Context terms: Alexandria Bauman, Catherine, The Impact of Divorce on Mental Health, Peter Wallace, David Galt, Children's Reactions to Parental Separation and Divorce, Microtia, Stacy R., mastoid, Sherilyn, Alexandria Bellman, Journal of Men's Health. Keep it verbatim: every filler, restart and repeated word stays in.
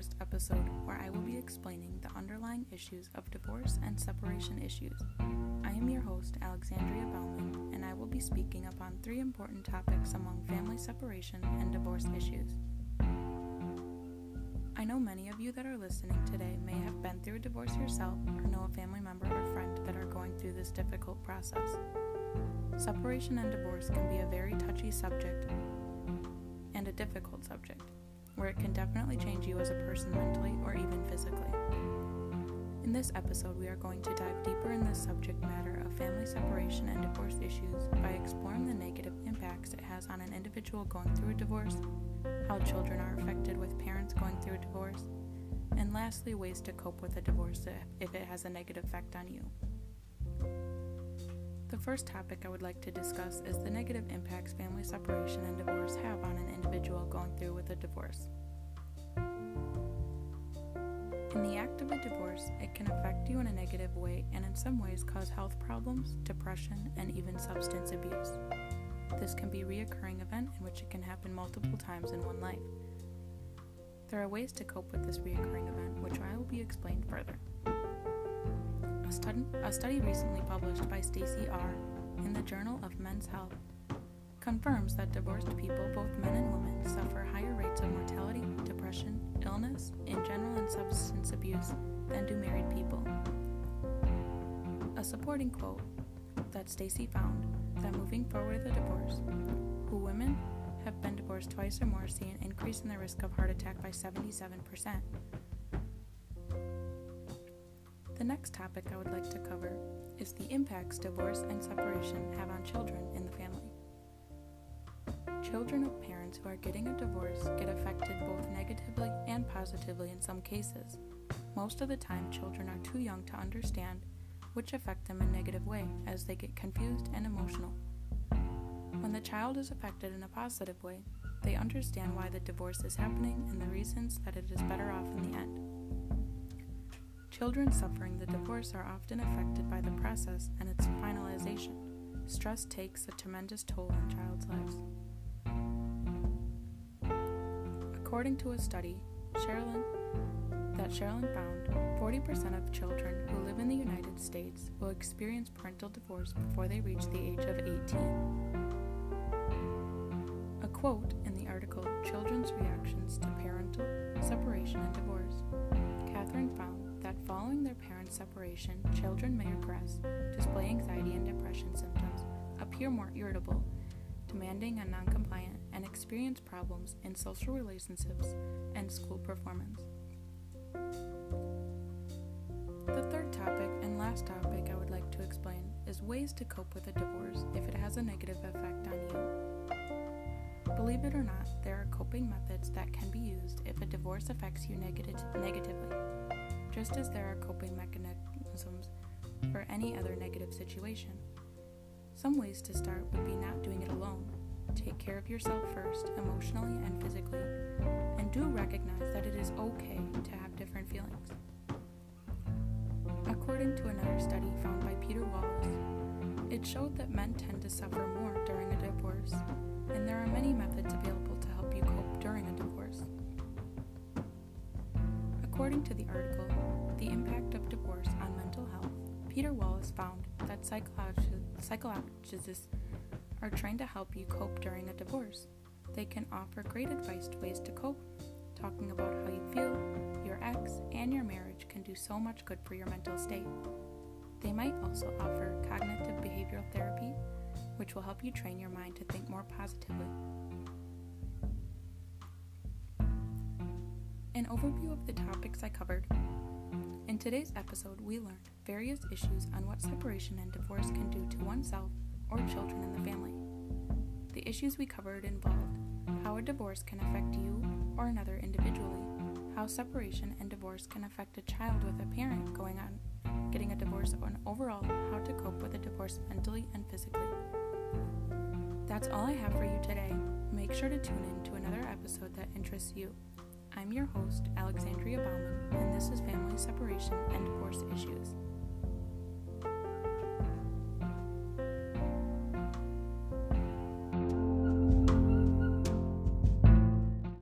first episode, where I will be explaining the underlying issues of divorce and separation issues. I am your host, Alexandria Bellman, and I will be speaking upon three important topics among family separation and divorce issues. I know many of you that are listening today may have been through a divorce yourself or know a family member or friend that are going through this difficult process. Separation and divorce can be a very touchy subject and a difficult subject, where it can definitely change you as a person mentally or even physically. In this episode, we are going to dive deeper in the subject matter of family separation and divorce issues by exploring the negative impacts it has on an individual going through a divorce, how children are affected with parents going through a divorce, and lastly, ways to cope with a divorce if it has a negative effect on you. The first topic I would like to discuss is the negative impacts family separation and divorce have on an individual going through with a divorce. In the act of a divorce, it can affect you in a negative way and in some ways cause health problems, depression, and even substance abuse. This can be a reoccurring event in which it can happen multiple times in one life. There are ways to cope with this reoccurring event, which I will be explained further. A study, a study recently published by Stacy R. in the Journal of Men's Health confirms that divorced people, both men and women, suffer higher rates of mortality, depression, illness, in general and substance abuse, than do married people. A supporting quote that Stacy found that moving forward with a divorce, who women have been divorced twice or more see an increase in the risk of heart attack by seventy-seven percent. The next topic I would like to cover is the impacts divorce and separation have on children in the family. Children of parents who are getting a divorce get affected both negatively and positively in some cases. Most of the time, children are too young to understand, which affect them in a negative way as they get confused and emotional. When the child is affected in a positive way, they understand why the divorce is happening and the reasons that it is better off in the end. Children suffering the divorce are often affected by the process and its finalization. Stress takes a tremendous toll on child's lives. According to a study, Sherilyn, that Sherilyn found, forty percent of children who live in the United States will experience parental divorce before they reach the age of eighteen. A quote in the article, Children's Reactions to Parental Separation and Divorce, Catherine found that following their parents' separation, children may regress, display anxiety and depression symptoms, appear more irritable, demanding and noncompliant, and experience problems in social relationships and school performance. The third topic and last topic I would like to explain is ways to cope with a divorce if it has a negative effect on you. Believe it or not, there are coping methods that can be used if a divorce affects you negati- negatively. Just as there are coping mechanisms for any other negative situation. Some ways to start would be not doing it alone. Take care of yourself first, emotionally and physically, and do recognize that it is okay to have different feelings. According to another study found by Peter Wallace, it showed that men tend to suffer more during a divorce, and there are many methods available to help you cope during a divorce. According to the article, The Impact of Divorce on Mental Health, Peter Wallace found that psychologists are trained to help you cope during a divorce. They can offer great advice to ways to cope. Talking about how you feel, your ex, and your marriage can do so much good for your mental state. They might also offer cognitive behavioral therapy, which will help you train your mind to think more positively. An overview of the topics I covered. In today's episode, we learned various issues on what separation and divorce can do to oneself or children in the family. The issues we covered involved how a divorce can affect you or another individually, how separation and divorce can affect a child with a parent going on getting a divorce, and overall how to cope with a divorce mentally and physically. That's all I have for you today. Make sure to tune in to another episode that interests you. I'm your host, Alexandria Bauman, and this is Family Separation and Divorce Issues.